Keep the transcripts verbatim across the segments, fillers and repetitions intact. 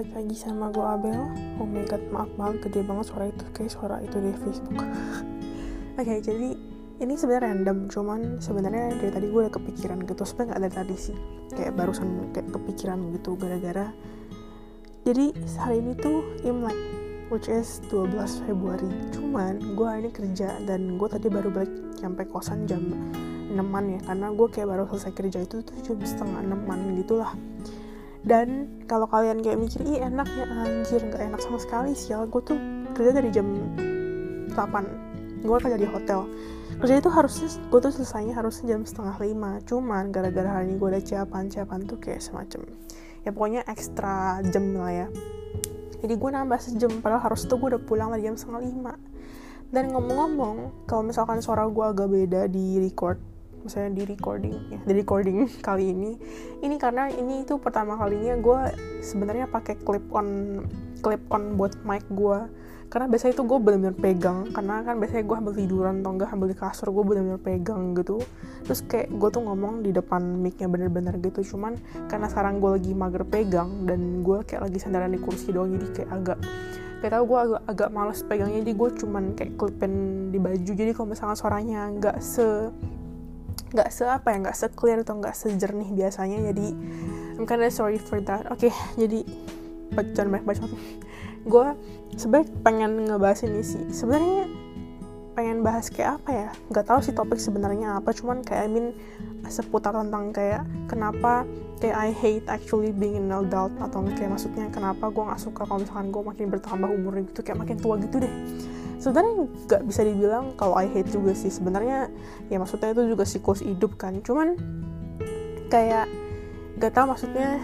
balik lagi sama gue Abel. Oh my god, maaf banget, gede banget suara itu, kayak suara itu di Facebook. Oke, okay, jadi ini sebenarnya random, cuman sebenarnya dari tadi gue udah kepikiran gitu. Sebenarnya nggak dari tadi sih, kayak barusan kayak kepikiran gitu gara-gara. Jadi hari ini tuh Imlek, which is dua belas Februari. Cuman gue ini kerja dan gue tadi baru balik nyampe kosan jam enaman ya, karena gue kayak baru selesai kerja itu tuh jam setengah enaman gitulah. Dan kalau kalian kayak mikir, ih enak ya, anjir gak enak sama sekali, sial. Gue tuh kerja dari jam delapan, gue kerja di hotel. Kerja itu harusnya, gue tuh selesainya harusnya jam setengah lima. Cuman gara-gara hari ini gue ada ciapan-ciapan tuh kayak semacam, ya pokoknya ekstra jam lah ya. Jadi gue nambah sejam, padahal harus tuh gue udah pulang dari jam setengah lima. Dan ngomong-ngomong, kalau misalkan suara gue agak beda di record, misalnya di recording, ya, di recording kali ini, ini karena ini itu pertama kalinya gue sebenarnya pakai clip on, clip on buat mic gue, karena biasanya itu gue benar-benar pegang, karena kan biasanya gue ambil tiduran atau enggak ambil di kasur, gue benar-benar pegang gitu, terus kayak gue tuh ngomong di depan micnya bener-bener gitu, cuman karena sekarang gue lagi mager pegang dan gue kayak lagi sandaran di kursi doang, jadi kayak agak kayak tau gue agak agak malas pegangnya, jadi gue cuman kayak clipin di baju, jadi kalau misalkan suaranya nggak se nggak se apa ya nggak se clear atau nggak sejernih biasanya, jadi I'm kinda sorry for that. Oke okay, jadi jangan banyak-banyak. Gue sebenarnya pengen ngebahas ini sih, sebenarnya pengen bahas kayak apa ya, nggak tahu sih topik sebenarnya apa, cuman kayak I mean seputar tentang kayak kenapa kayak I hate actually being an adult, atau kayak maksudnya kenapa gue nggak suka kalau misalkan gue makin bertambah umurnya gitu, kayak makin tua gitu deh. Sebenarnya nggak bisa dibilang kalau I hate juga sih sebenarnya, ya maksudnya itu juga siklus hidup kan, cuman kayak nggak tahu maksudnya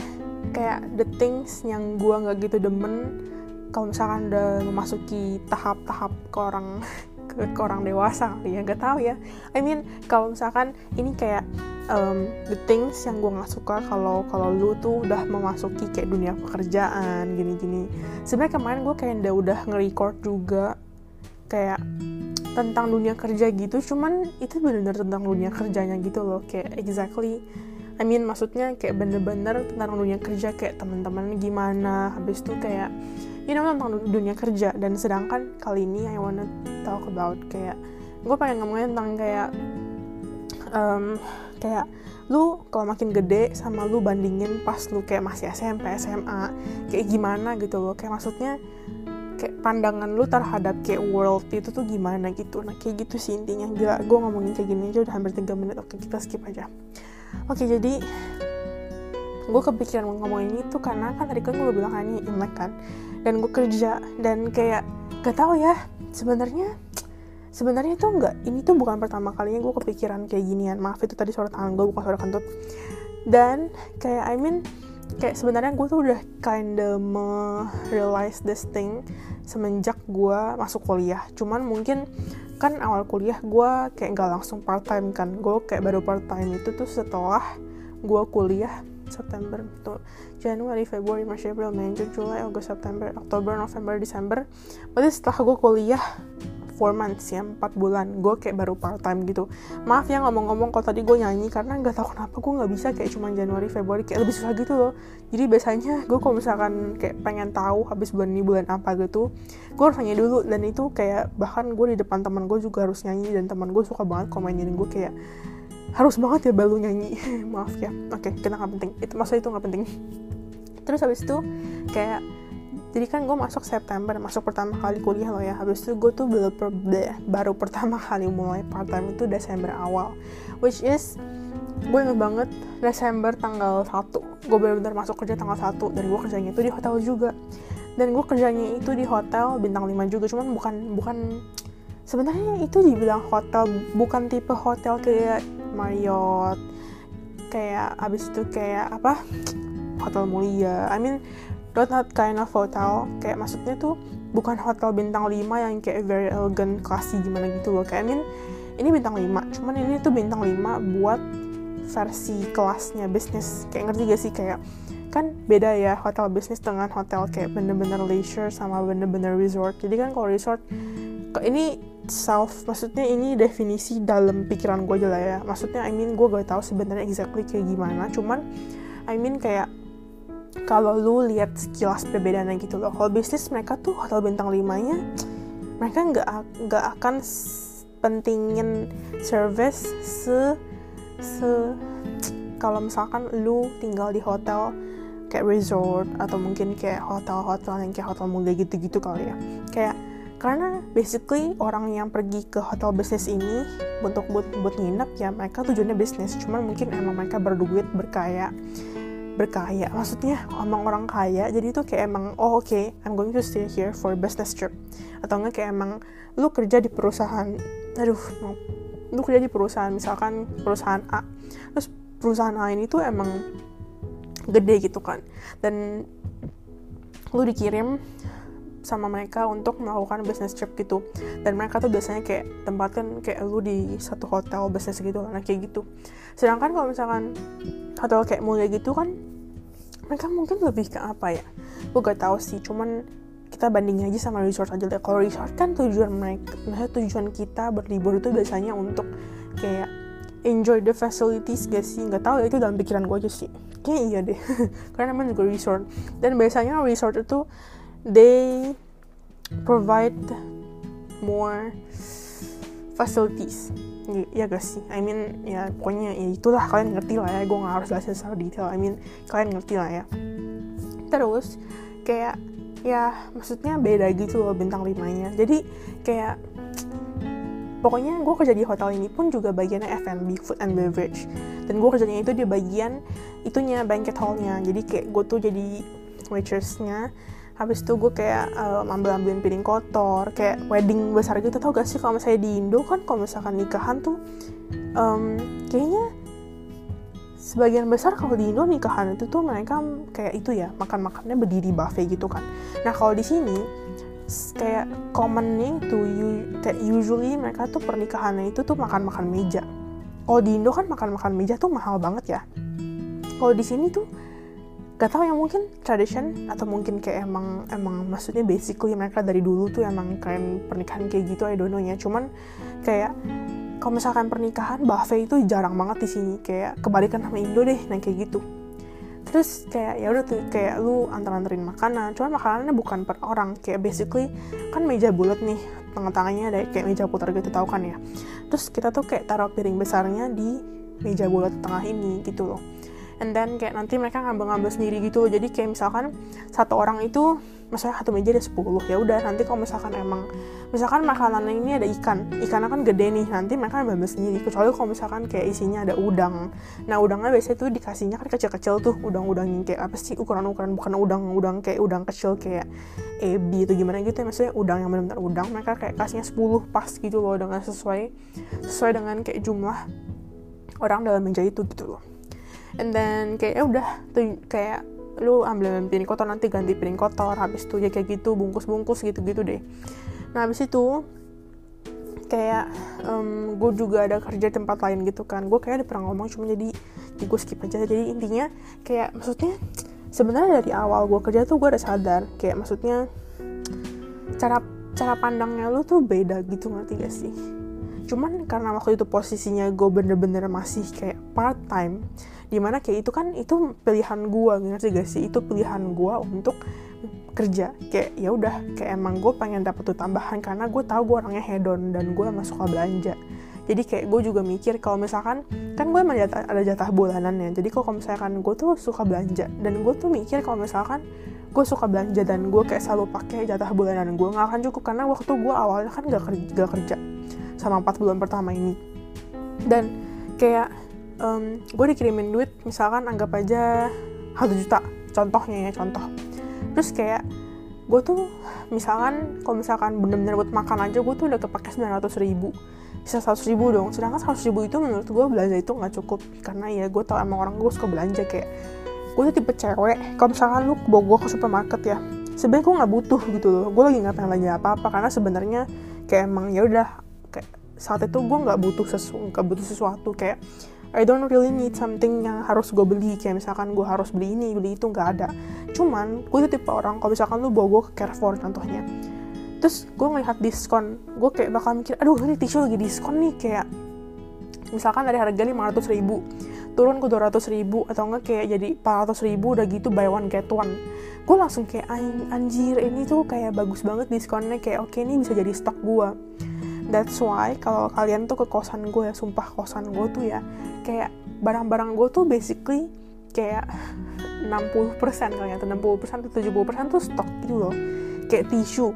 kayak the things yang gue nggak gitu demen kalau misalkan udah memasuki tahap-tahap ke orang ke, ke orang dewasa ya, nggak tahu ya, I mean kalau misalkan ini kayak Um, the things yang gue nggak suka kalau kalau lu tuh udah memasuki kayak dunia pekerjaan gini-gini. Sebenarnya kemarin gue kayak udah udah nge-record juga kayak tentang dunia kerja gitu, cuman itu benar-benar tentang dunia kerjanya gitu loh, kayak exactly. I mean maksudnya kayak bener-bener tentang dunia kerja, kayak teman-teman gimana, habis itu kayak you know tentang dunia kerja. Dan sedangkan kali ini I wanna talk about kayak gue pengen ngomongin tentang kayak Um, kayak lu kalau makin gede sama lu bandingin pas lu kayak masih S M P, S M A kayak gimana gitu loh, kayak maksudnya kayak pandangan lu terhadap kayak world itu tuh gimana gitu. Nah kayak gitu sih intinya. Gila, gue ngomongin kayak gini aja udah hampir tiga menit. Oke, kita skip aja. Oke, jadi gue kepikiran ngomongin ini tuh karena kan tadi kan gue bilang ini Imlek kan, dan gue kerja dan kayak gak tahu ya sebenarnya. Sebenarnya tuh enggak, ini tuh bukan pertama kalinya gue kepikiran kayak ginian. Maaf itu tadi suara tangan gue, bukan suara kentut. Dan kayak I mean, kayak sebenarnya gue tuh udah kinda me-realize this thing semenjak gue masuk kuliah. Cuman mungkin kan awal kuliah gue kayak gak langsung part time kan. Gue kayak baru part time itu tuh setelah gue kuliah September, tuh Januari, Februari, Maret, April, Mei, Juni, Juli, Agustus, September, Oktober, November, Desember. Berarti setelah gue kuliah four months ya, empat bulan, gue kayak baru part time gitu. Maaf ya ngomong-ngomong kalau tadi gue nyanyi, karena gak tahu kenapa gue gak bisa kayak cuma Januari, Februari, kayak lebih susah gitu loh. Jadi biasanya gue kalau misalkan kayak pengen tahu habis bulan ini bulan apa gitu, gue harus nyanyi dulu. Dan itu kayak bahkan gue di depan teman gue juga harus nyanyi, dan teman gue suka banget komenin gue kayak harus banget ya baru nyanyi. Maaf ya, oke okay, kita gak penting itu, maksudnya itu gak penting. Terus habis itu kayak jadi kan gue masuk September, masuk pertama kali kuliah loh ya. Habis itu gue tuh baru, baru pertama kali mulai part time itu Desember awal, which is gue inget banget Desember tanggal satu. Gue benar-benar masuk kerja tanggal satu, dan gue kerjanya itu di hotel juga. Dan gue kerjanya itu di hotel bintang lima juga, cuman bukan bukan sebenarnya itu dibilang hotel, bukan tipe hotel kayak Marriott, kayak abis itu kayak apa Hotel Mulia. I mean not kind of hotel, kayak maksudnya tuh bukan hotel bintang lima yang kayak very elegant, classy gimana gitu loh. Kayak I mean, ini bintang lima, cuman ini tuh bintang lima buat versi kelasnya bisnis. Kayak ngerti gak sih, kayak kan beda ya hotel bisnis dengan hotel kayak bener-bener leisure sama bener-bener resort. Jadi kan kalau resort, ini self, maksudnya ini definisi dalam pikiran gue aja lah ya. Maksudnya I mean gue gak tahu sebenarnya exactly kayak gimana, cuman I mean kayak kalau lu lihat sekilas perbedaannya gitu loh. Kalau bisnis mereka tuh hotel bintang lima-nya mereka nggak nggak akan pentingin service se se kalau misalkan lu tinggal di hotel kayak resort atau mungkin kayak hotel-hotel yang kayak hotel mulia gitu-gitu kali ya. Kayak karena basically orang yang pergi ke hotel bisnis ini untuk buat, buat nginep ya mereka tujuannya bisnis. Cuman mungkin emang mereka berduit, berkaya, berkaya. Maksudnya emang orang kaya. Jadi itu kayak emang oh oke, okay, I'm going to stay here for business trip. Atau enggak kayak emang lu kerja di perusahaan, aduh, lu kerja di perusahaan misalkan perusahaan A. Terus perusahaan A ini tuh emang gede gitu kan. Dan lu dikirim sama mereka untuk melakukan business trip gitu, dan mereka tuh biasanya kayak tempat kan kayak lu di satu hotel business gitu, nah kayak gitu. Sedangkan kalau misalkan hotel kayak mulia gitu kan, mereka mungkin lebih ke apa ya? Gue gak tahu sih, cuman kita bandingin aja sama resort aja deh. Kalau resort kan tujuan mereka, maksudnya tujuan kita berlibur itu biasanya untuk kayak enjoy the facilities gak sih? Gak tahu ya, itu dalam pikiran gue aja sih. Kayaknya iya deh, karena namanya juga resort. Dan biasanya resort itu they provide more facilities, ya gak sih? I mean, ya pokoknya ya itulah, kalian ngerti lah ya. Gue gak harus jelasin secara detail, I mean, kalian ngerti lah ya. Terus, kayak, ya maksudnya beda gitu loh bintang limanya. Jadi, kayak pokoknya gue kerja di hotel ini pun juga bagiannya F and B, food and beverage. Dan gue kerjanya itu di bagian itunya, banquet hall-nya. Jadi kayak gue tuh jadi waitress-nya. Habis itu gue kayak um, ambil-ambilin piring kotor, kayak wedding besar gitu. Tau gak sih kalau misalnya di Indo kan kalau misalkan nikahan tuh um, kayaknya sebagian besar kalau di Indo nikahan itu tuh mereka kayak itu ya, makan-makannya berdiri buffet gitu kan. Nah kalau di sini kayak commonnya itu usually mereka tuh pernikahannya itu tuh makan-makan meja. Kalau di Indo kan makan-makan meja tuh mahal banget ya. Kalau di sini tuh gak tau ya, mungkin tradition atau mungkin kayak emang emang maksudnya basically mereka dari dulu tuh emang keren pernikahan kayak gitu, I don't know ya. Cuman kayak kalau misalkan pernikahan buffet itu jarang banget di sini, kayak kebalikan sama Indo deh, nah kayak gitu. Terus kayak ya udah tuh kayak lu antar-anterin makanan, cuman makanannya bukan per orang, kayak basically kan meja bulat nih, tengah-tengahnya ada kayak meja putar gitu, tau kan ya. Terus kita tuh kayak taruh piring besarnya di meja bulat tengah ini gitu loh. And then kayak nanti mereka ngambil-ngambil sendiri gitu. Jadi kayak misalkan satu orang itu, misalnya satu meja ada sepuluh, ya udah nanti kalau misalkan emang misalkan makanan ini ada ikan, ikannya kan gede nih, nanti mereka ngambil sendiri. Kecuali kalau misalkan kayak isinya ada udang. Nah udangnya biasanya tuh dikasihnya kan kecil-kecil tuh, udang-udang yang kayak apa sih ukuran-ukuran, bukan udang-udang kayak udang kecil kayak ebi atau gimana gitu ya, maksudnya udang yang benar-benar udang. Mereka kayak kasihnya sepuluh pas gitu loh, dengan sesuai sesuai dengan kayak jumlah orang dalam meja itu gitu loh. And then kayak ya udah tuh kayak lu ambil piring kotor, nanti ganti piring kotor, habis itu ya kayak gitu bungkus-bungkus gitu-gitu deh. Nah habis itu kayak um, gue juga ada kerja tempat lain gitu kan. Gue kayak ada pernah ngomong cuma jadi gue skip aja. Jadi intinya kayak maksudnya sebenarnya dari awal gue kerja tuh gue udah sadar kayak maksudnya cara cara pandangnya lu tuh beda gitu, ngerti gak sih? Cuman karena waktu itu posisinya gue bener-bener masih kayak part time, dimana kayak itu kan itu pilihan gue, ngerti gak sih? Itu pilihan gue untuk kerja, kayak ya udah kayak emang gue pengen dapet tuh tambahan karena gue tahu gue orangnya hedon dan gue emang suka belanja. Jadi kayak gue juga mikir kalau misalkan kan gue emang jatah, ada jatah bulanannya, jadi kalau misalkan gue tuh suka belanja dan gue tuh mikir kalau misalkan gue suka belanja dan gue kayak selalu pakai jatah bulanan gue nggak akan cukup, karena waktu gue awalnya kan gak kerja, gak kerja sama empat bulan pertama ini. Dan kayak um, gue dikirimin duit misalkan anggap aja satu juta contohnya ya, contoh. Terus kayak gue tuh misalkan kalau misalkan bener-bener buat makan aja gue tuh udah kepake sembilan ratus ribu, bisa seratus ribu dong. Sedangkan seratus ribu itu menurut gue belanja itu gak cukup, karena ya gue tau emang orang gue suka belanja. Kayak gue tuh tipe cewek kalau misalkan lu bawa gue ke supermarket ya, sebenarnya gue gak butuh gitu loh, gue lagi gak pengen belanja apa-apa, karena sebenarnya kayak emang ya udah saat itu gue nggak butuh sesuatu, nggak butuh sesuatu kayak I don't really need something yang harus gue beli, kayak misalkan gue harus beli ini beli itu, nggak ada. Cuman gue tuh tipe orang kalau misalkan lu bawa gue ke Carrefour contohnya, terus gue ngelihat diskon, gue kayak bakal mikir aduh ini tisu lagi diskon nih, kayak misalkan dari harga lima ratus ribu turun ke dua ratus ribu atau enggak kayak jadi empat ratus ribu udah gitu buy one get one. Gue langsung kayak anjir, ini tuh kayak bagus banget diskonnya, kayak oke okay, ini bisa jadi stok gue. That's why kalau kalian tuh ke kosan gue ya, sumpah kosan gue tuh ya kayak barang-barang gue tuh basically kayak enam puluh persen kayaknya, atau enam puluh persen atau tujuh puluh persen tuh stok gitu loh. Kayak tisu,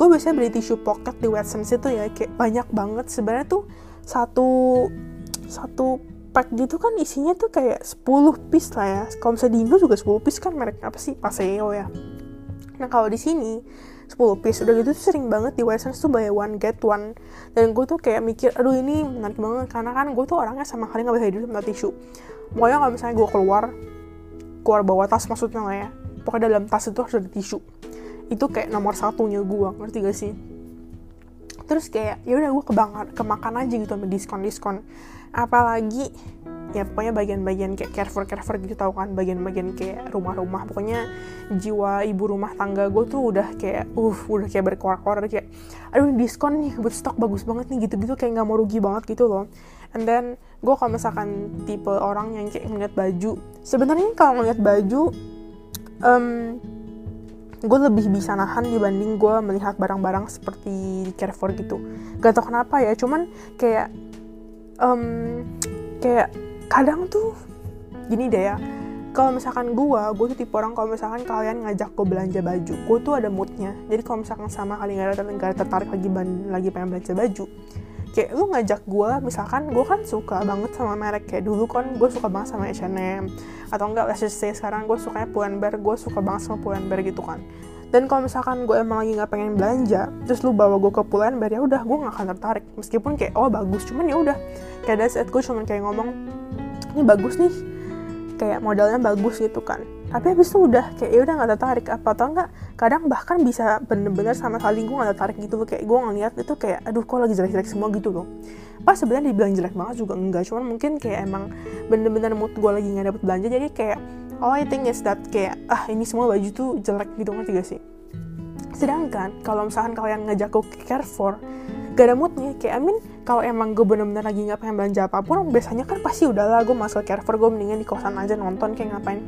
gue biasanya beli tisu pocket di Watsons itu ya, kayak banyak banget sebenarnya tuh. Satu satu pack gitu kan isinya tuh kayak sepuluh piece lah ya. Kalau misalnya di Indo juga sepuluh piece kan, merek apa sih, Paseo ya. Nah kalau di sini sepuluh piece, udah gitu tuh sering banget di Watsons tuh buy one get one. Dan gue tuh kayak mikir, aduh ini menarik banget, karena kan gue tuh orangnya sama kali gak bisa hidup sama tisu. Pokoknya kalau misalnya gue keluar keluar bawa tas maksudnya lah ya, pokoknya dalam tas itu harus ada tisu. Itu kayak nomor satunya gue, ngerti gak sih? Terus kayak ya udah gue kebangan kemakan aja gitu sama diskon-diskon, apalagi ya pokoknya bagian-bagian kayak Carrefour-Carrefour gitu tau kan, bagian-bagian kayak rumah-rumah, pokoknya jiwa ibu rumah tangga gue tuh udah kayak uh udah kayak berkoar-koar kayak aduh diskon nih buat stok bagus banget nih gitu-gitu, kayak nggak mau rugi banget gitu loh. And then gue kalau misalkan tipe orang yang kayak ngeliat baju, sebenarnya kalau ngeliat baju um, gue lebih bisa nahan dibanding gue melihat barang-barang seperti Carrefour gitu. Gak tau kenapa ya, cuman kayak um, kayak kadang tuh gini deh ya, kalau misalkan gue gue tuh tipe orang kalau misalkan kalian ngajak gue belanja baju, gue tuh ada moodnya. Jadi kalau misalkan sama kali gak ada, gak ada tertarik lagi ban, lagi pengen belanja baju, kayak lu ngajak gue, misalkan gue kan suka banget sama merek, kayak dulu kan gue suka banget sama H and M, atau enggak let's just say sekarang gue sukanya Pull and Bear, gue suka banget sama Pull and Bear gitu kan. Dan kalau misalkan gue emang lagi nggak pengen belanja, terus lu bawa gue ke Pull and Bear, ya udah gue nggak akan tertarik, meskipun kayak oh bagus, cuman ya udah kayak that's it, gue cuman kayak ngomong ini bagus nih, kayak modalnya bagus gitu kan. Tapi habis itu udah kayak ya udah nggak tertarik apa atau enggak, kadang bahkan bisa bener-bener sama kali gue nggak tertarik gitu, kayak gue ngeliat itu kayak aduh kok lagi jelek-jelek semua gitu loh. Pas sebenarnya dibilang jelek banget juga enggak, cuman mungkin kayak emang bener-bener mood gue lagi nggak dapet belanja, jadi kayak all I think is that kayak ah ini semua baju tuh jelek gitu, ngerti gak sih? Sedangkan kalau misalkan kalian ngajak gue ke Carrefour, gak ada moodnya, kayak I mean kalau emang gue bener-bener lagi nggak pengen belanja apapun, biasanya kan pasti udahlah gue masuk ke Carrefour, gue mendingan di kosan aja nonton kayak ngapain.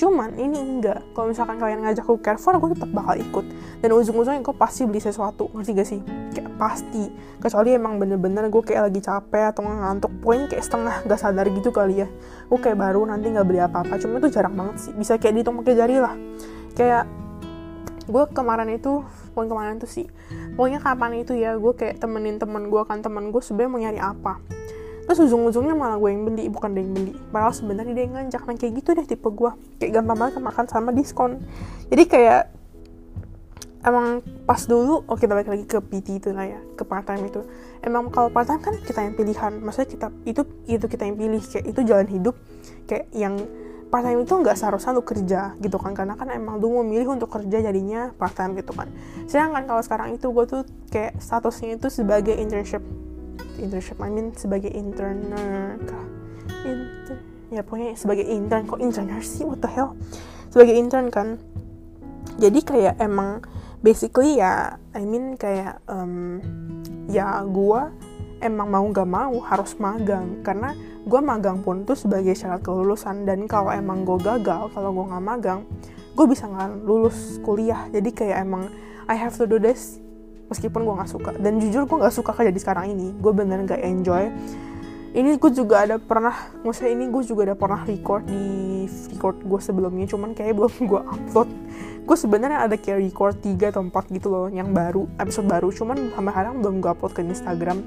Cuman ini enggak, kalau misalkan kalian ngajak ke Carrefour, gue tetap bakal ikut. Dan ujung-ujungnya gue pasti beli sesuatu, ngerti gak sih? Kayak pasti, kecuali emang bener-bener gue kayak lagi capek atau ngantuk. Pokoknya kayak setengah gak sadar gitu kali ya, gue kayak baru nanti gak beli apa-apa. Cuma itu jarang banget sih, bisa kayak dihitung pakai jari lah. Kayak gue kemarin itu, pokoknya kemarin itu sih, pokoknya kapan itu ya, gue kayak temenin temen gue kan, temen gue sebenarnya mau nyari apa, terus ujung-ujungnya malah gue yang beli, bukan dia yang beli, padahal sebenarnya dia yang ngajak. Nah kayak gitu deh tipe gue, kayak gampang banget kemakan sama diskon. Jadi kayak emang pas dulu, oke kita balik lagi ke P T itu lah ya, ke part time itu. Emang kalau part time kan kita yang pilihan, maksudnya kita itu itu kita yang pilih, kayak itu jalan hidup, kayak yang part time itu nggak seharusnya lu kerja gitu kan, karena kan emang lu memilih untuk kerja jadinya part time gitu kan. Sedangkan kalau sekarang itu gue tuh kayak statusnya itu sebagai internship. internship, I mean sebagai interner kah? Inter, ya pokoknya sebagai intern, kok interner sih, what the hell, sebagai intern kan. Jadi kayak emang basically ya, I mean kayak um, ya gue emang mau gak mau harus magang, karena gue magang pun tuh sebagai syarat kelulusan. Dan kalau emang gue gagal, kalau gue gak magang, gue bisa gak lulus kuliah. Jadi kayak emang I have to do this, meskipun gue gak suka. Dan jujur gue gak suka kerja di sekarang ini, gue bener gak enjoy. Ini gue juga ada pernah, maksudnya ini gue juga ada pernah record di record gue sebelumnya, cuman kayaknya belum gue upload. Gue sebenarnya ada kayak record tiga atau empat gitu loh, yang baru, episode baru, cuman sampai sekarang belum gue upload ke Instagram,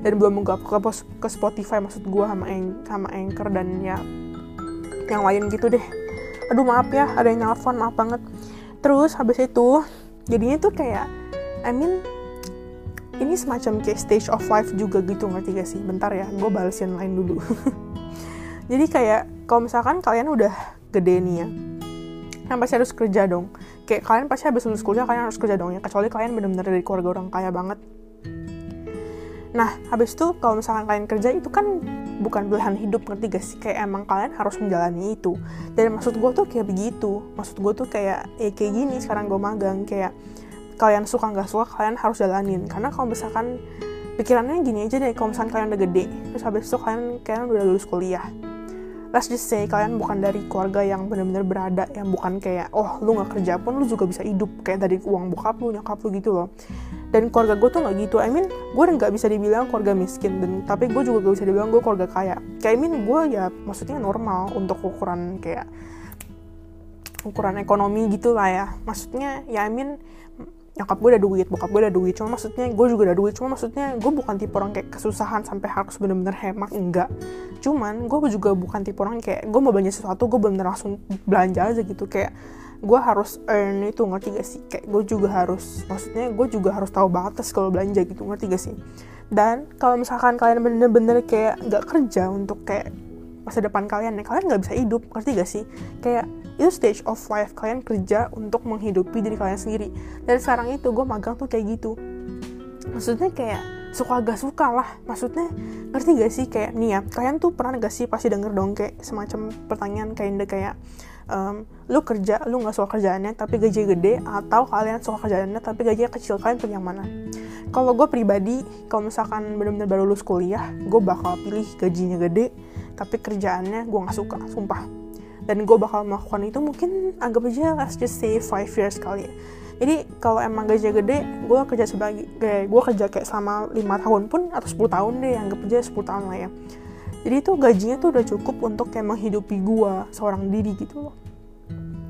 dan belum gue upload ke Spotify, maksud gue sama, sama Anchor dan ya yang lain gitu deh. Aduh maaf ya, ada yang nelfon, maaf banget. Terus habis itu, jadinya tuh kayak I mean, ini semacam kayak stage of life juga gitu, ngerti gak sih? Bentar ya, gue balesin lain dulu. Jadi kayak, kalau misalkan kalian udah gede nih ya, kan pasti harus kerja dong. Kayak kalian pasti habis lulus kuliah, kalian harus kerja dong ya. Kecuali kalian benar-benar dari keluarga orang kaya banget. Nah, habis itu kalau misalkan kalian kerja, itu kan bukan pilihan hidup, ngerti gak sih? Kayak emang kalian harus menjalani itu. Dan maksud gue tuh kayak begitu. Maksud gue tuh kayak, eh kayak gini, sekarang gue magang, kayak kalian suka nggak suka kalian harus jalanin, karena kalau misalkan pikirannya gini aja deh, kalau misalkan kalian udah gede terus habis itu kalian kalian udah lulus kuliah, let's just say kalian bukan dari keluarga yang benar-benar berada, yang bukan kayak oh lu nggak kerja pun lu juga bisa hidup kayak dari uang bokap lu, nyokap lu gitu loh. Dan keluarga gue tuh nggak gitu. I mean gue nggak bisa dibilang keluarga miskin, dan tapi gue juga nggak bisa dibilang gue keluarga kaya. Kayak I mean gue ya maksudnya normal untuk ukuran kayak ukuran ekonomi gitu lah ya. Maksudnya ya I mean nyokap gue ada duit, bokap gue ada duit, cuma maksudnya gue juga ada duit, cuma maksudnya gue bukan tipe orang kayak kesusahan sampai harus bener-bener hemat, enggak. Cuman gue juga bukan tipe orang kayak gue mau belanja sesuatu gue bener-bener langsung belanja aja gitu, kayak gue harus earn itu, ngerti gak sih? Kayak gue juga harus, maksudnya gue juga harus tahu batas kalau belanja gitu, ngerti gak sih? Dan kalau misalkan kalian bener-bener kayak gak kerja untuk kayak masa depan kalian, ya kalian gak bisa hidup, ngerti gak sih? Kayak itu stage of life, kalian kerja untuk menghidupi diri kalian sendiri. Dan sekarang itu gue magang tuh kayak gitu, maksudnya kayak suka gak suka lah, maksudnya ngerti gak sih? Kayak nih ya, kalian tuh pernah gak sih pasti denger dong kayak semacam pertanyaan kayak kayak Um, lu kerja, lu gak suka kerjaannya tapi gaji gede, atau kalian suka kerjaannya tapi gajinya kecil, kalian pilih yang mana? Kalau gue pribadi, kalau misalkan benar-benar baru lulus kuliah, gue bakal pilih gajinya gede tapi kerjaannya gue gak suka, sumpah. Dan gue bakal melakukan itu mungkin anggap aja let's just say five years kali ya. Jadi kalau emang gajinya gede, gue kerja sebagai kayak, gue kerja kayak selama lima tahun pun, atau sepuluh tahun deh, anggap aja sepuluh tahun lah ya. Jadi itu gajinya tuh udah cukup untuk kayak menghidupi gue seorang diri gitu loh.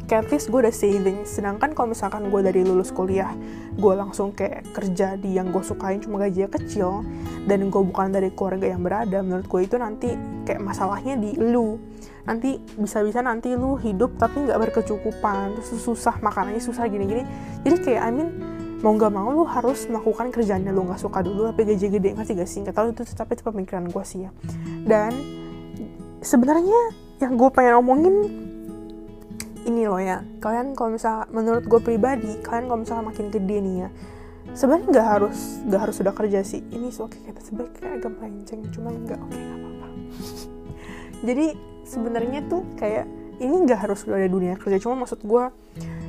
Kayak at least gue udah saving. Sedangkan kalau misalkan gue dari lulus kuliah, gue langsung kayak kerja di yang gue sukain cuma gajinya kecil, dan gue bukan dari keluarga yang berada, menurut gue itu nanti kayak masalahnya di lu. Nanti bisa-bisa nanti lu hidup tapi gak berkecukupan, terus susah, makanannya susah, gini-gini. Jadi kayak I mean, mau gak mau lu harus melakukan kerjaannya lu gak suka dulu tapi gaji gede, ngerti gak sih? Gak tau itu, tapi itu pemikiran gue sih ya. Dan sebenarnya yang gue pengen omongin ini loh ya, kalian kalau misalnya menurut gue pribadi, kalian kalau misalnya makin gede nih ya, sebenarnya gak harus gak harus sudah kerja sih. Ini oke, kita sebenarnya agak melenceng, cuma gak oke, gak apa-apa. Jadi sebenarnya tuh kayak ini nggak harus udah ada dunia kerja, cuma maksud gue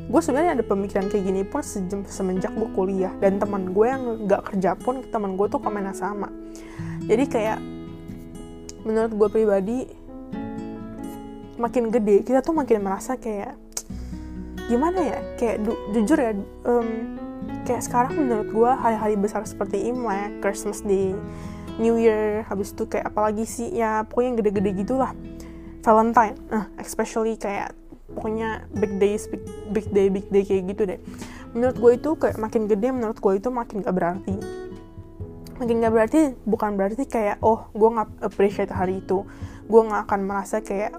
gue sebenarnya ada pemikiran kayak gini pun sejem, semenjak gue kuliah, dan teman gue yang nggak kerja pun, teman gue tuh komennya sama. Jadi kayak menurut gue pribadi makin gede kita tuh makin merasa kayak gimana ya, kayak du- jujur ya, um, kayak sekarang menurut gue hari-hari besar seperti Imlek, Christmas Day, New Year, habis itu kayak apalagi sih ya, pokoknya yang gede-gede gitulah, Valentine, nah, especially kayak pokoknya big days, big, big day, big day kayak gitu deh. Menurut gue itu kayak makin gede, menurut gue itu makin gak berarti. Makin gak berarti bukan berarti kayak oh gue gak appreciate hari itu, gue gak akan merasa kayak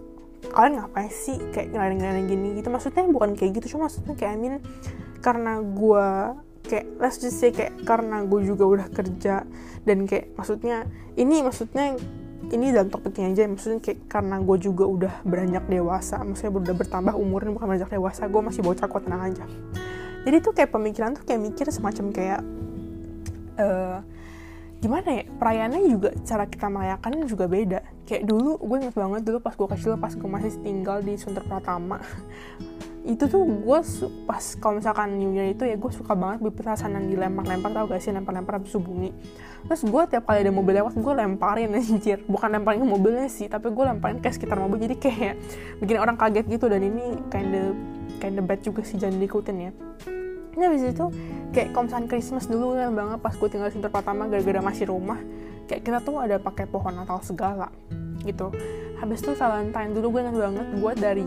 kalian ngapain sih kayak ngelain-ngelain gini gitu. Maksudnya bukan kayak gitu, cuma maksudnya kayak I mean karena gue kayak let's just say kayak karena gue juga udah kerja, dan kayak maksudnya ini maksudnya ini dalam topiknya aja, maksudnya kayak karena gue juga udah beranjak dewasa, maksudnya udah bertambah umurnya, bukan beranjak dewasa, gue masih bocah kok, tenang aja. Jadi tuh kayak pemikiran tuh kayak mikir semacam kayak uh, gimana ya, perayaannya juga, cara kita merayakannya juga beda. Kayak dulu gue inget banget dulu pas gue kecil, pas gue masih tinggal di Sunter Pratama itu tuh gue su- pas kalau misalkan New Year itu ya gue suka banget beli petasan dilempar-lempar, tau gak sih, lempar-lempar habis bunyi. Terus gue tiap kali ada mobil lewat gue lemparin anjir, bukan lemparin ke mobilnya sih, tapi gue lemparin ke sekitar mobil, jadi kayak bikin orang kaget gitu. Dan ini kinda kinda bad juga sih, jangan diikutin ya. Nah abis itu kayak kalau misalkan Christmas dulu kan banget pas gue tinggal di Sunter Pratama, gara-gara masih rumah kayak kita tuh ada pakai pohon Natal segala gitu. Habis itu Valentine dulu gue ingat banget, gue dari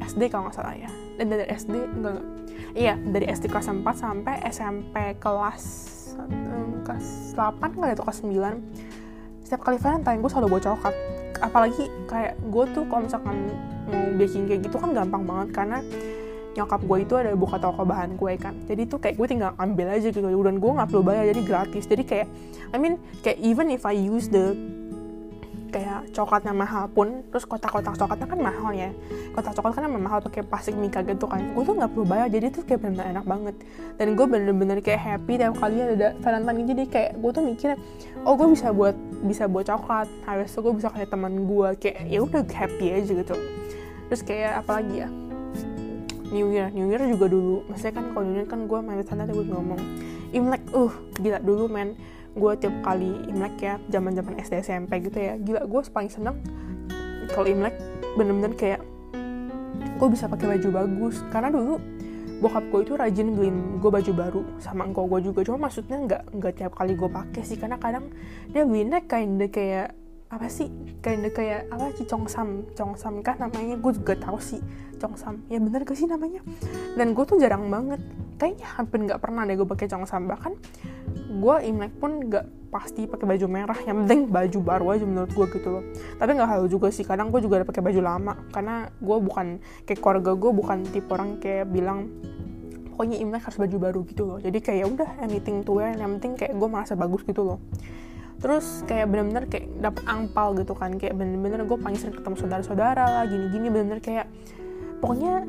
S D kalau nggak salah ya, dan dari S D enggak, enggak. Iya dari S D kelas empat sampai S M P kelas um, kelas delapan nggak atau kelas sembilan, setiap kali Valentine gue selalu bawa coklat. Apalagi kayak gue tuh kalau misalkan mau baking kayak gitu kan gampang banget, karena nyokap gue itu ada buka toko bahan kue kan, jadi tuh kayak gue tinggal ambil aja gitu, dan gue nggak perlu bayar, jadi gratis. Jadi kayak I mean kayak even if I use the kayak coklatnya mahal pun, terus kotak-kotak coklatnya kan mahal ya, kotak coklat kan emang mahal pakai plastik mika gitu kan, gue tuh nggak perlu bayar, jadi tuh kayak benar-benar enak banget. Dan gue benar-benar kayak happy tiap kali ada Valentine, jadi kayak gue tuh mikirnya oh gue bisa buat bisa buat coklat, habis itu gue bisa kasih teman gue, kayak ya udah happy aja gitu. Terus kayak apalagi ya, New Year New Year juga dulu, maksudnya kan kalau New Year kan gue main santai, gue ngomong Imlek, uh gila dulu men. Gue tiap kali Imlek ya, zaman-zaman S D S M P gitu ya, gila gue paling seneng kalau Imlek bener-bener kayak gue bisa pakai baju bagus, karena dulu bokap gue itu rajin beliin gue baju baru, sama engkau gue juga, cuma maksudnya nggak nggak tiap kali gue pakai sih, karena kadang dia beliinnya kinda kayak apa sih, kinda kayak apa sih, congsam congsam kan namanya, gue juga tahu sih congsam, ya bener gak sih namanya, dan gue tuh jarang banget, kayaknya hampir nggak pernah deh gue pakai congsam, bahkan gue Imlek pun nggak pasti pakai baju merah, yang penting baju baru aja menurut gue gitu loh. Tapi nggak hal juga sih, kadang gue juga ada pakai baju lama, karena gue bukan kayak keluarga gue bukan tipe orang kayak bilang pokoknya Imlek harus baju baru gitu loh. Jadi kayak udah anything to wear, yang penting kayak gue merasa bagus gitu loh. Terus kayak benar-benar kayak dapet angpau gitu kan, kayak benar-benar gue pengen sering ketemu saudara-saudara lah, gini-gini, benar-benar kayak pokoknya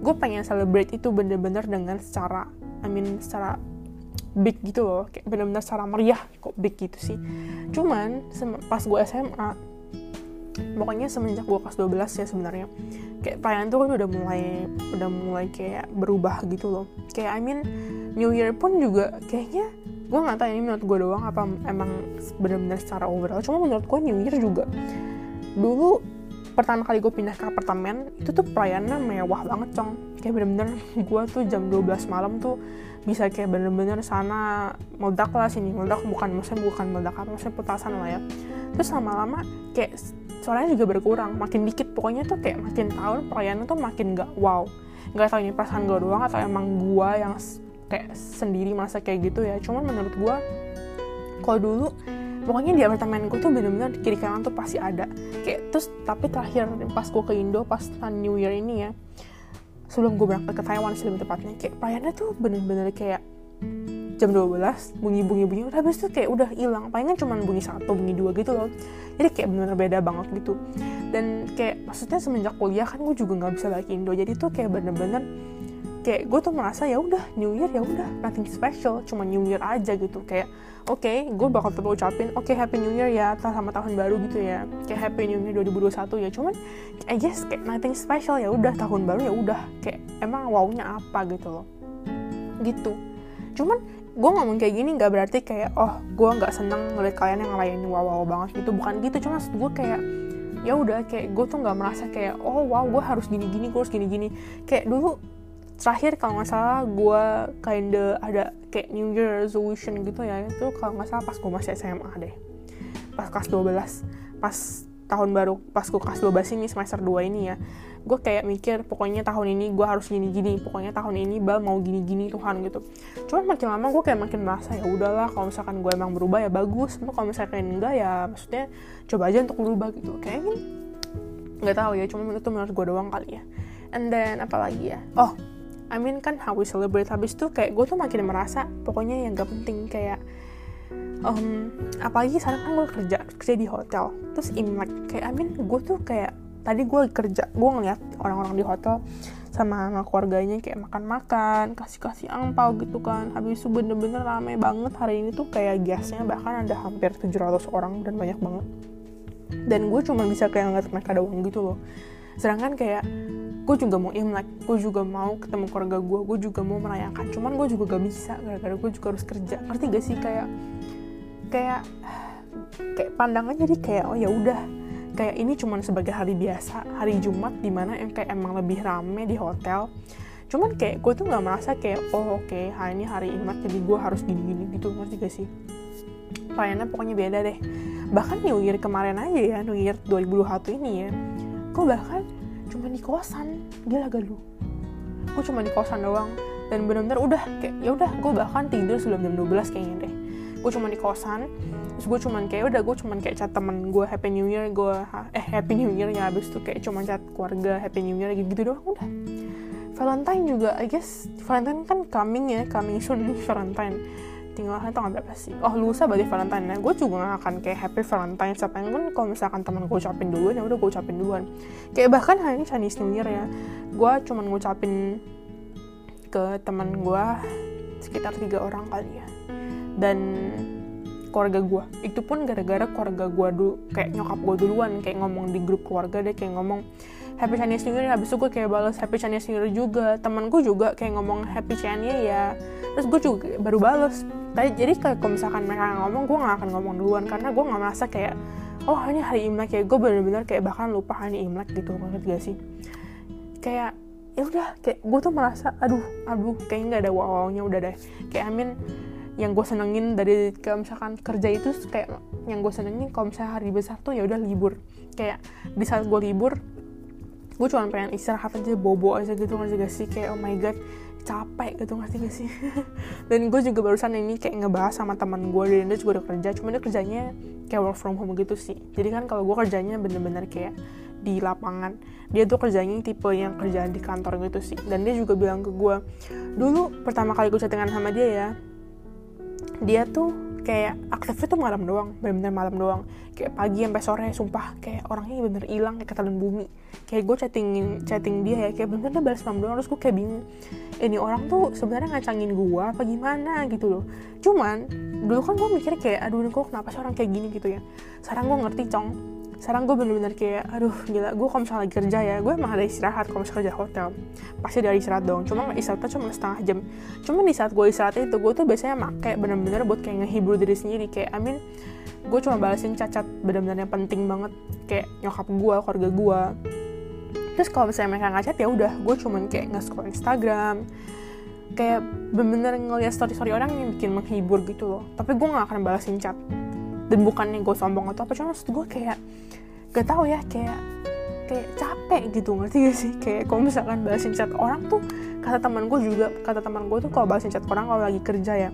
gue pengen celebrate itu benar-benar dengan secara, I mean secara big gitu loh, kayak benar-benar secara meriah, kok big gitu sih. Cuman sem- pas gue S M A, pokoknya semenjak gue kelas dua belas ya sebenarnya, kayak perayaan tuh kan udah mulai udah mulai kayak berubah gitu loh. Kayak I mean New Year pun juga kayaknya, gue nggak tahu ini menurut gue doang apa emang benar-benar secara overall, cuma menurut gue New Year juga dulu pertama kali gue pindah ke apartemen itu tuh pelayanannya mewah banget, Cong. Kayak benar-benar gue tuh jam dua belas malam tuh bisa kayak benar-benar sana meledak lah sini meledak, bukan maksudnya bukan meledakan, maksudnya petasan lah ya. Terus lama-lama kayak suaranya juga berkurang, makin dikit, pokoknya tuh kayak makin tahun pelayanannya tuh makin nggak wow. Nggak tahu ini perasaan gue doang atau emang gue yang kayak sendiri masa kayak gitu ya, cuman menurut gue kalau dulu pokoknya di apartemen gue tuh bener-bener kiri kanan tuh pasti ada kayak. Terus tapi terakhir pas gue ke Indo pas New Year ini ya, sebelum gue berangkat ke Taiwan sih lebih tepatnya, kayak pelayanannya tuh bener-bener kayak jam dua belas bunyi-bunyi-bunyi udah habis tuh kayak udah hilang, palingan cuman bunyi satu bunyi dua gitu loh. Jadi kayak bener-bener beda banget gitu. Dan kayak maksudnya semenjak kuliah kan gue juga nggak bisa balik Indo, jadi tuh kayak bener-bener kayak gue tuh merasa ya udah New Year ya udah nothing special, cuma New Year aja gitu. Kayak oke okay, gue bakal tetap ucapin oke okay, Happy New Year ya sama tahun baru gitu ya, kayak Happy New Year dua ribu dua puluh satu ya, cuman I guess kayak nothing special ya udah, tahun baru ya udah, kayak emang wow-nya apa gitu loh gitu. Cuman gue ngomong kayak gini nggak berarti kayak oh gue nggak seneng ngeliat kalian yang ngelayan wow-wow banget gitu, bukan gitu. Cuma gue kayak ya udah, kayak gue tuh nggak merasa kayak oh wow gue harus gini-gini, gue harus gini-gini. Kayak dulu terakhir kalau nggak salah gue kinda ada kayak New Year resolution gitu ya, itu kalau nggak salah pas gue masih S M A deh, pas kelas dua belas, pas tahun baru, pas gue kelas dua belas ini semester dua ini ya, gue kayak mikir pokoknya tahun ini gue harus gini-gini, pokoknya tahun ini bal mau gini-gini Tuhan gitu. Cuman makin lama gue kayak makin merasa ya udahlah, kalau misalkan gue emang berubah ya bagus, kalau misalkan enggak ya maksudnya coba aja untuk berubah gitu. Kayaknya nggak tahu ya, cuma itu menurut gue doang kali ya. And then apa lagi ya, oh I mean kan how we celebrate. Habis itu kayak gue tuh makin merasa pokoknya yang gak penting kayak um, apalagi sekarang kan gue kerja kerja di hotel, terus Imlek kayak I mean gue tuh kayak tadi gue kerja, gue ngeliat orang-orang di hotel sama keluarganya kayak makan-makan, kasih-kasih angpau gitu kan. Habis itu bener-bener rame banget hari ini tuh, kayak gasnya bahkan ada hampir tujuh ratus orang dan banyak banget, dan gue cuma bisa kayak ngeliat mereka doang gitu loh. Sedangkan kayak gue juga mau Imlek, gue juga mau ketemu keluarga gue, gue juga mau merayakan, cuman gue juga gak bisa, gara-gara gue juga harus kerja. Ngerti gak sih, kayak kayak kayak pandangan jadi kayak oh ya udah, kayak ini cuman sebagai hari biasa, hari Jumat dimana yang kayak emang lebih rame di hotel. Cuman kayak gue tuh nggak merasa kayak oh oke okay, hari ini hari Imlek jadi gue harus gini-gini gitu. Ngerti gak sih, pelayanannya pokoknya beda deh. Bahkan New Year kemarin aja ya, New Year dua ribu dua puluh satu ini ya, gue bahkan cuma di kosan, gila gak lu? Gue cuma di kosan doang, dan benar-benar udah kayak ya udah, gue bahkan tidur sebelum jam dua belas kayaknya deh. Gue cuma di kosan, terus gue cuma kayak udah gue cuma kayak chat temen gue Happy New Year, gue eh Happy New Year ya, habis itu kayak cuma chat keluarga Happy New Year gitu gitu doang udah. Valentine juga, I guess Valentine kan coming ya, coming soon nih Valentine. Tinggalnya tanggal berapa sih? Oh lusa berarti Valentine. Nah gue juga gak akan kayak Happy Valentine siapa yang kan, kalau misalkan teman gue ucapin duluan ya udah gue ucapin duluan. Kayak bahkan hari ini Chinese New Year ya, gue cuman ngucapin ke teman gue sekitar tiga orang kali ya, dan keluarga gue. Itu pun gara-gara keluarga gue dulu, kayak nyokap gue duluan kayak ngomong di grup keluarga deh, kayak ngomong Happy Chinese New Year. Habis itu gue kayak balas Happy Chinese New Year juga. Temen gue juga kayak ngomong Happy Chinese ya, terus gue juga baru balas. Jadi kalau misalkan mereka ngomong, gue gak akan ngomong duluan, karena gue gak merasa kayak oh ini hari Imlek ya, gue benar-benar kayak bahkan lupa hari Imlek gitu, ngerti gak sih? Kayak ya udah, kayak gue tuh merasa aduh aduh kayaknya nggak ada wow-nya udah deh. Kayak I mean, yang gue senengin dari kalau misalkan kerja itu kayak yang gue senengin kalau misalkan hari besar tuh ya udah libur. Kayak di saat gue libur, gue cuma pengen istirahat aja, bobo aja gitu, ngerti gak sih? Kayak oh my god, capek gitu, ngerti gak sih? Dan gue juga barusan ini kayak ngebahas sama teman gue, dan dia juga udah kerja, cuma dia kerjanya kayak work from home gitu sih. Jadi kan kalau gue kerjanya bener-bener kayak di lapangan, dia tuh kerjanya tipe yang kerjaan di kantor gitu sih. Dan dia juga bilang ke gue, dulu pertama kali gue chattingan sama dia ya, dia tuh kayak aktifnya tuh malam doang, bener-bener malam doang, kayak pagi sampai sore, sumpah kayak orangnya bener hilang kayak ketelan bumi. Kayak gue chattingin chatting dia ya, kayak bener-bener dia balas malam doang. Terus gue kayak bingung, ini orang tuh sebenarnya ngacangin gue apa gimana gitu loh. Cuman dulu kan gue mikir kayak aduh kok kenapa sih orang kayak gini gitu ya. Sekarang gue ngerti cong, sekarang gue bener-bener kayak aduh gila, gue kalau misalnya lagi kerja ya, gue emang ada istirahat. Kalau misalnya kerja hotel pasti ada istirahat dong, cuma istirahatnya cuma setengah jam. Cuma di saat gue istirahat itu, gue tuh biasanya pakai bener-bener buat kayak ngehibur diri sendiri. Kayak I mean, gue cuma balesin cacat bener-bener yang penting banget, kayak nyokap gue, keluarga gue. Terus kalau misalnya mereka ngacat ya udah, gue cuma kayak nge-scroll Instagram, kayak bener-bener ngeliat story-story orang yang bikin menghibur gitu loh. Tapi gue nggak akan balesin cat, dan bukannya gue sombong atau apa, cuma maksud gue kayak gak tau ya, kayak kayak capek gitu, ngerti gak sih? Kayak kalau misalkan balesin chat orang tuh, kata teman gue juga, kata teman gue tuh kalau balesin chat orang kalau lagi kerja ya,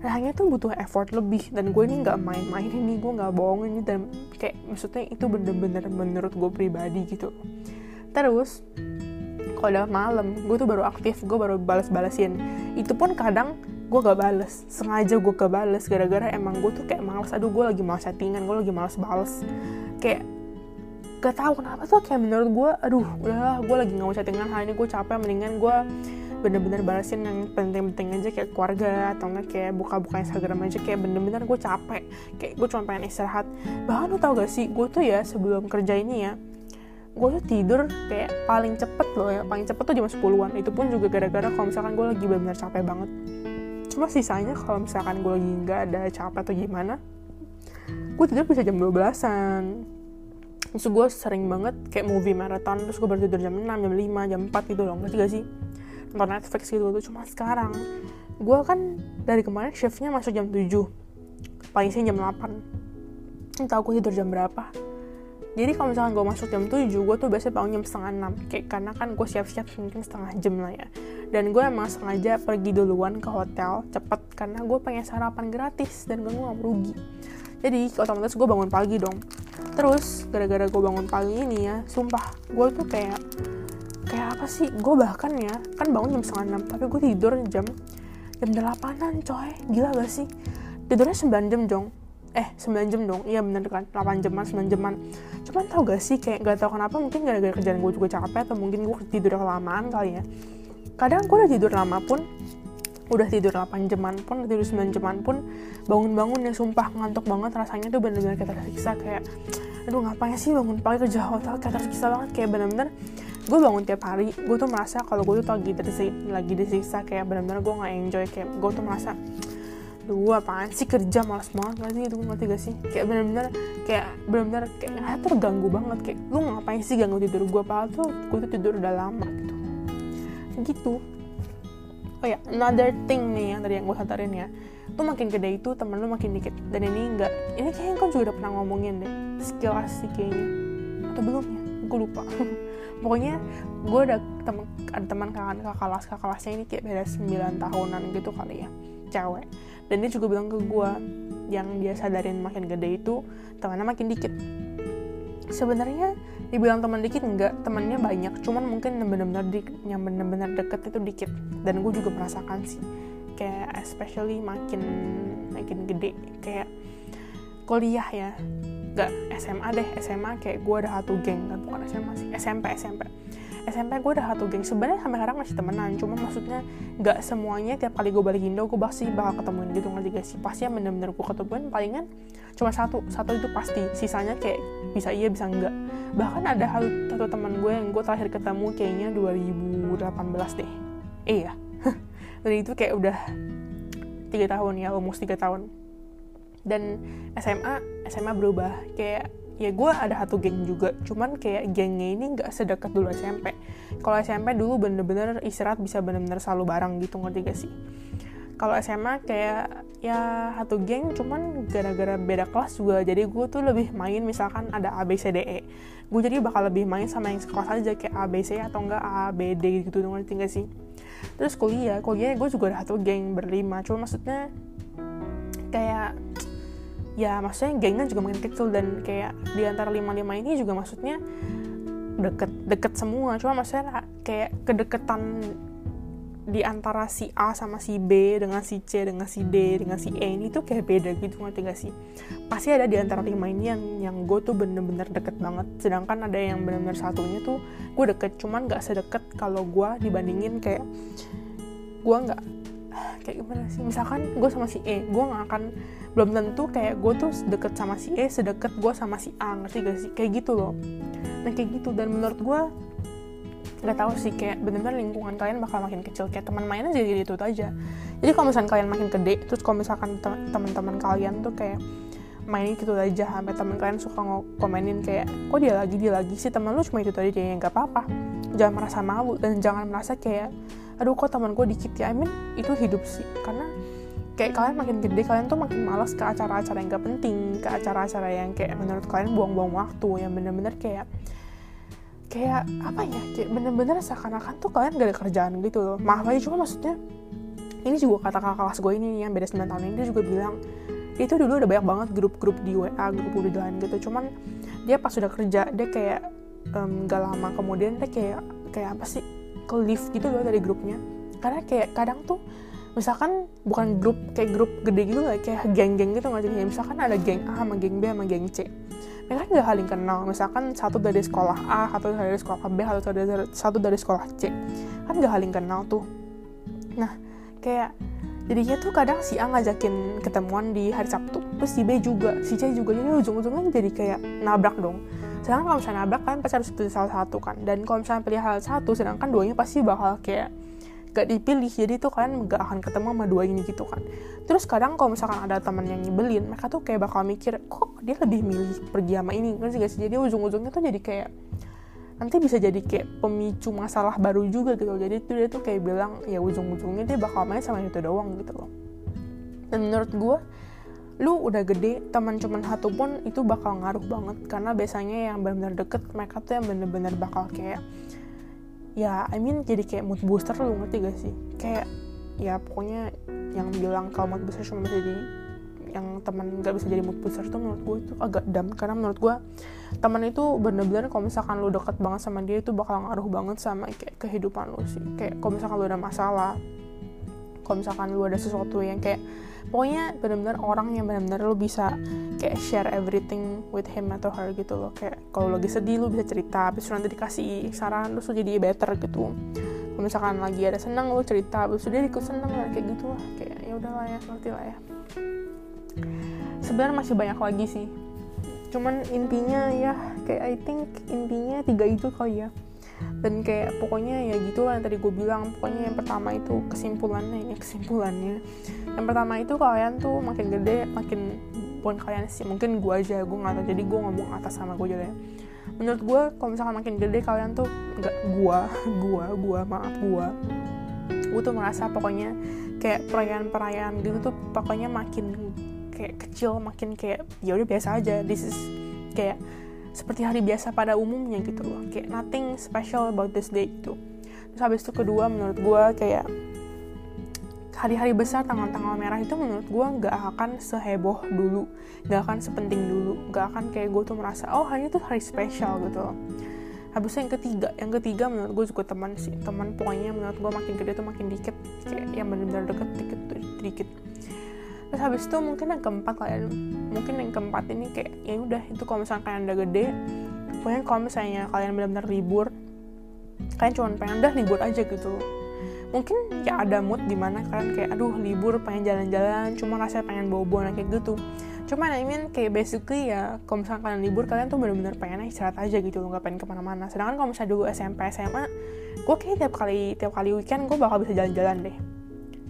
rasanya tuh butuh effort lebih. Dan gue ini nggak main-main ini, gue nggak bohong ini, dan kayak maksudnya itu bener-bener menurut gue pribadi gitu. Terus kalau udah malam, gue tuh baru aktif, gue baru balas-balasin. Itu pun kadang gue gak bales, sengaja gue gak bales, gara-gara emang gue tuh kayak males, aduh gue lagi males chattingan, gue lagi males bales. Kayak gak tahu kenapa tuh kayak menurut gue, aduh udahlah gue lagi gak mau chattingan, hari ini gue capek, mendingan gue bener-bener balesin yang penting-penting aja kayak keluarga, atau gak kayak buka-buka Instagram aja, kayak bener-bener gue capek, kayak gue cuma pengen istirahat. Bahkan lo tau gak sih, gue tuh ya sebelum kerja ini ya, gue tuh tidur kayak paling cepet loh ya, paling cepet tuh jam sepuluhan, itu pun juga gara-gara kalau misalkan gue lagi bener-bener capek banget. Cuma sisanya kalau misalkan gue lagi nggak ada capek atau gimana, gue tidur bisa jam dua belasan. Terus gue sering banget kayak movie marathon, terus gue baru tidur jam enam, jam lima, jam empat gitu loh, ngerti gak sih? Nonton Netflix gitu tuh. Cuma sekarang gue kan dari kemarin shiftnya masuk jam tujuh, paling siang jam delapan. Entah gue tidur jam berapa. Jadi kalau misalkan gue masuk jam tujuh, gue tuh biasanya bangun jam setengah enam, kayak karena kan gue siap-siap mungkin setengah jam lah ya. Dan gue emang sengaja pergi duluan ke hotel cepet karena gue pengen sarapan gratis dan gue gak merugi. Jadi otomatis gue bangun pagi dong. Terus gara-gara gue bangun pagi ini ya, sumpah gue tuh kayak kayak apa sih, gue bahkan ya kan bangun jam setengah enam, tapi gue tidur jam jam delapanan coy, gila gak sih? Tidurnya sembilan jam dong. Eh, sembilan jam dong, iya bener kan, delapan jaman, sembilan jaman. Cuman tau gak sih, kayak gak tau kenapa, mungkin gara-gara kerjaan gue juga capek, atau mungkin gue tidur kelamaan kali ya. Kadang gue udah tidur lama pun, udah tidur delapan jaman pun, tidur sembilan jaman pun, bangun-bangun ya sumpah ngantuk banget, rasanya tuh bener-bener kayak tersiksa. Kayak, aduh ngapain sih bangun pagi kerja hotel, kayak tersiksa banget. Kayak bener-bener gue bangun tiap hari, gue tuh merasa kalau gue tuh lagi, lagi disiksa, kayak bener-bener gue gak enjoy. Kayak gue tuh merasa duh apaan sih kerja, malas banget, ngerti gitu, ngerti gak sih? Kayak benar-benar kayak benar-benar kayak ah, terganggu banget. Kayak lu ngapain sih ganggu tidur gue, padahal tuh gue tuh tidur udah lama gitu gitu. Oh ya, another thing nih yang tadi yang gue sadarin ya, tuh makin gede itu temen lu makin dikit. Dan ini enggak, ini kayaknya kau juga udah pernah ngomongin deh sekilas sih kayaknya, atau belum ya, gue lupa. Pokoknya gue ada teman ada teman kakak kelas kakak kelasnya ini kayak beda sembilan tahunan gitu kali ya, cewek. Dan dia juga bilang ke gue, yang dia sadarin makin gede itu temannya makin dikit. Sebenarnya dibilang teman dikit enggak, temannya banyak, cuman mungkin benar-benar di- yang benar-benar deket itu dikit. Dan gue juga merasakan sih, kayak especially makin makin gede, kayak kuliah ya, enggak S M A deh, S M A kayak gue ada satu geng, bukan S M A sih, S M P S M P. S M P gue udah satu geng, sebenarnya sampai sekarang masih temenan, cuma maksudnya gak semuanya tiap kali gue balik Indo gue pasti bakal ketemuin gitu, ngerti gak sih? Pasti yang bener-bener gue ketemuin palingan cuma satu, satu itu pasti, sisanya kayak bisa iya bisa enggak. Bahkan ada satu, satu teman gue yang gue terakhir ketemu kayaknya dua ribu delapan belas deh, eh ya dari itu kayak udah tiga tahun ya, almost tiga tahun. Dan S M A S M A berubah, kayak ya gue ada satu geng juga, cuman kayak gengnya ini nggak sedekat dulu S M P. Kalau S M P dulu bener-bener istirahat bisa bener-bener selalu bareng gitu, ngerti gak sih? Kalau S M A kayak ya satu geng, cuman gara-gara beda kelas juga, jadi gue tuh lebih main, misalkan ada A B C D E, gue jadi bakal lebih main sama yang sekelas aja kayak A B C atau enggak A B D gitu, ngerti gak sih? Terus kuliah, kuliah gue juga ada satu geng berlima, cuma maksudnya kayak ya maksudnya gengnya juga makin kecil, dan kayak di antara lima-lima ini juga maksudnya deket-deket semua, cuma maksudnya kayak kedeketan di antara si A sama si B dengan si C dengan si D dengan si E ini tuh kayak beda gitu, ngerti gak sih? Pasti ada di antara lima ini yang yang gue tuh bener-bener deket banget, sedangkan ada yang bener-bener satunya tuh gue deket, cuman gak sedeket kalau gue dibandingin kayak gue gak kayak gimana sih, misalkan gue sama si E, gue gak akan, belum tentu kayak gue tuh deket sama si E sedeket gue sama si A, ngerti gak sih? Kayak gitu loh. Nah kayak gitu, dan menurut gue nggak tahu sih, kayak benar-benar lingkungan kalian bakal makin kecil, kayak teman mainnya jadi itu aja. Jadi kalau misalkan kalian makin gede, terus kalau misalkan teman-teman kalian tuh kayak mainin gitu aja, sampai teman kalian suka ngokomenin kayak, kok dia lagi dia lagi sih, teman lu cuma itu aja, ya nggak apa-apa. Jangan merasa malu dan jangan merasa kayak, aduh kok teman gue dikit ya. I mean itu hidup sih, karena kayak kalian makin gede, kalian tuh makin malas ke acara-acara yang nggak penting, ke acara-acara yang kayak menurut kalian buang-buang waktu, yang benar-benar kayak kayak apa ya, kayak bener-bener seakan-akan tuh kalian gak ada kerjaan gitu loh. Maaf aja, cuma maksudnya ini juga kata kakak kelas gue ini yang beda sembilan tahun ini, dia juga bilang dia tuh dulu ada banyak banget grup-grup di W A, grup-grup di lain gitu, cuman dia pas sudah kerja dia kayak um, gak lama kemudian dia kayak kayak apa sih, ke lift gitu loh dari grupnya, karena kayak kadang tuh misalkan bukan grup kayak grup gede gitu, gak kayak geng-geng gitu, nggak jadi misalkan ada geng A sama geng B sama geng C, mereka nggak saling kenal, misalkan satu dari sekolah A, satu dari sekolah B, satu dari satu dari sekolah C, kan nggak saling kenal tuh. Nah kayak jadinya tuh kadang si A ngajakin ketemuan di hari Sabtu, terus si B juga, si C juga, jadi ujung-ujungnya jadi kayak nabrak dong. Sedangkan kalau misalnya nabrak kan pasti harus pilih salah satu kan, dan kalau misalnya pilih salah satu, sedangkan duanya pasti bakal kayak gak dipilih, jadi tuh kalian gak akan ketemu sama dua ini gitu kan. Terus kadang kalau misalkan ada teman yang nyebelin, mereka tuh kayak bakal mikir, kok dia lebih milih pergi sama ini, ngerti gak sih? Jadi ujung-ujungnya tuh jadi kayak nanti bisa jadi kayak pemicu masalah baru juga gitu. Jadi tuh dia tuh kayak bilang ya ujung-ujungnya dia bakal main sama itu doang gitu loh. Dan menurut gue lu udah gede, teman cuman satu pun itu bakal ngaruh banget, karena biasanya yang benar-benar deket mereka tuh yang benar-benar bakal kayak ya I mean jadi kayak mood booster, lu ngerti gak sih? Kayak ya pokoknya yang bilang kalau mood booster cuma bisa jadi yang teman gak bisa jadi mood booster tuh menurut gue itu agak dumb, karena menurut gue teman itu bener-bener kalau misalkan lu deket banget sama dia itu bakal ngaruh banget sama kayak kehidupan lu sih. Kayak kalau misalkan lu ada masalah, kalau misalkan lu ada sesuatu yang kayak pokoknya benar-benar orang yang benar-benar lu bisa kayak share everything with him atau her gitu loh. Kayak kalau lagi sedih lu bisa cerita, habis nanti dikasih saran terus lu jadi better gitu. Kalau misalkan lagi ada senang lu cerita, habis dia ikut senang kayak gitu lah. Kayak ya udahlah ya, ngerti lah ya. Sebenarnya masih banyak lagi sih. Cuman intinya ya kayak I think intinya tiga itu kali ya. Dan kayak pokoknya ya gitulah yang tadi gue bilang. Pokoknya yang pertama itu kesimpulannya ya kesimpulannya yang pertama itu kalian tuh makin gede makin, bukan kalian sih, mungkin gue aja, gue nggak tahu, jadi gue ngomong atas sama gue aja ya. Menurut gue kalau misalkan makin gede kalian tuh nggak, gue gue gue maaf gue gue tuh merasa pokoknya kayak perayaan-perayaan gitu tuh pokoknya makin kayak kecil, makin kayak ya udah biasa aja, this is kayak seperti hari biasa pada umumnya gitu loh, kayak nothing special about this day gitu. Terus habis itu kedua menurut gue kayak hari-hari besar, tanggal-tanggal merah itu menurut gue gak akan seheboh dulu, gak akan sepenting dulu, gak akan kayak gue tuh merasa oh hari itu hari spesial gitu loh. Habisnya yang ketiga, yang ketiga menurut gue juga teman sih, teman pokoknya menurut gue makin gede tuh makin dikit, kayak yang benar-benar deket dikit dikit. Terus habis itu mungkin yang keempat kalian, mungkin yang keempat ini kayak ya udah itu kalau misalnya kalian udah gede, pokoknya kalau misalnya kalian benar-benar libur, kalian cuma pengen udah libur aja gitu. Mungkin ya ada mood dimana kalian kayak aduh libur pengen jalan-jalan, cuma rasanya pengen bobo nah kayak gitu. Cuman I mean kayak basically ya kalau misalnya kalian libur kalian tuh benar-benar pengennya istirahat aja gitu, nggak pengen kemana-mana. Sedangkan kalau misalnya dulu S M P S M A, gue kayak tiap kali tiap kali weekend gue bakal bisa jalan-jalan deh.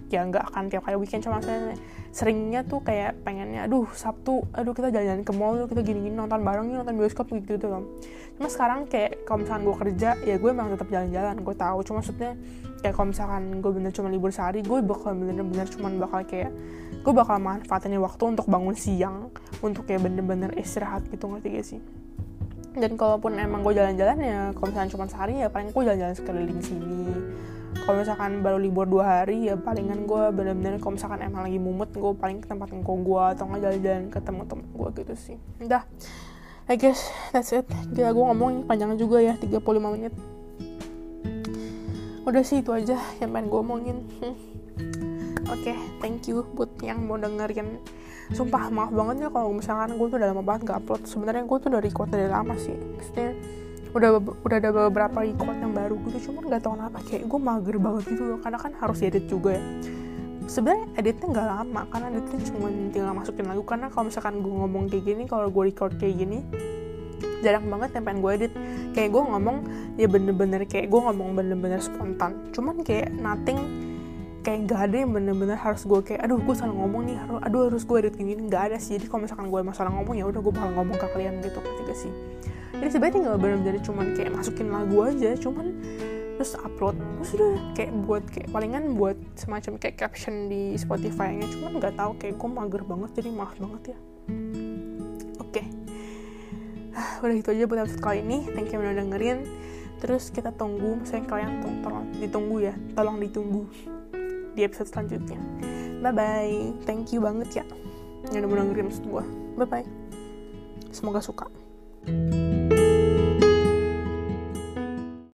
Ya nggak akan tiap kali weekend, cuma misalnya seringnya tuh kayak pengennya, aduh Sabtu, aduh kita jalan-jalan ke mall, kita gini-gini, nonton bareng, nonton bioskop gitu-gitu loh. Cuma sekarang kayak kalau misalkan gue kerja, ya gue emang tetap jalan-jalan, gue tahu. Cuma maksudnya kayak kalau misalkan gue bener cuma libur sehari, gue bakal bener-bener cuma bakal kayak, gue bakal manfaatin waktu untuk bangun siang, untuk kayak bener-bener istirahat gitu, ngerti gak sih? Dan kalaupun emang gue jalan-jalan ya, kalau misalkan cuma sehari ya paling gue jalan-jalan sekeliling sini. Kalau misalkan baru libur dua hari ya palingan gue bener-bener kalau misalkan emang lagi mumut, gue paling ke tempat ngko gue atau nggak jalan-jalan ke temen-temen gue gitu sih. Udah, I guess that's it. Gila, gue ngomong panjang juga ya, tiga puluh lima menit. Udah sih, itu aja yang pengen gue omongin. Oke, okay, thank you buat yang mau dengerin. Sumpah maaf banget ya kalau misalkan gue tuh udah lama banget gak upload. Sebenarnya gue tuh udah record dari lama sih, maksudnya udah udah ada beberapa record yang baru gitu, cuman nggak tahu kenapa kayak gue mager banget gitu loh, karena kan harus edit juga ya. Sebenarnya editnya nggak lama, karena editnya cuma tinggal masukin lagu, karena kalau misalkan gue ngomong kayak gini, kalau gue record kayak gini jarang banget yang pengen gue edit. Kayak gue ngomong ya bener-bener kayak gue ngomong bener-bener spontan, cuman kayak nothing, kayak nggak ada yang bener-bener harus gue kayak aduh gue salah ngomong nih, harus aduh harus gue edit gini, nggak ada sih. Jadi kalau misalkan gue emang salah ngomong ya udah gue bakal ngomong ke kalian gitu, ketika sih. Jadi sebenarnya tinggal bener-bener cuman kayak masukin lagu aja, cuman terus upload, terus udah kayak buat kayak palingan buat semacam kayak caption di Spotify-nya, cuman nggak tahu kayak gue mager banget, jadi maaf banget ya. Oke, okay. Udah itu aja buat episode kali ini. Thank you udah dengerin. Terus kita tunggu, misalnya kalian tolong ditunggu ya, tolong ditunggu di episode selanjutnya. Bye-bye. Thank you banget ya yang udah dengerin episode gue. Bye-bye. Semoga suka.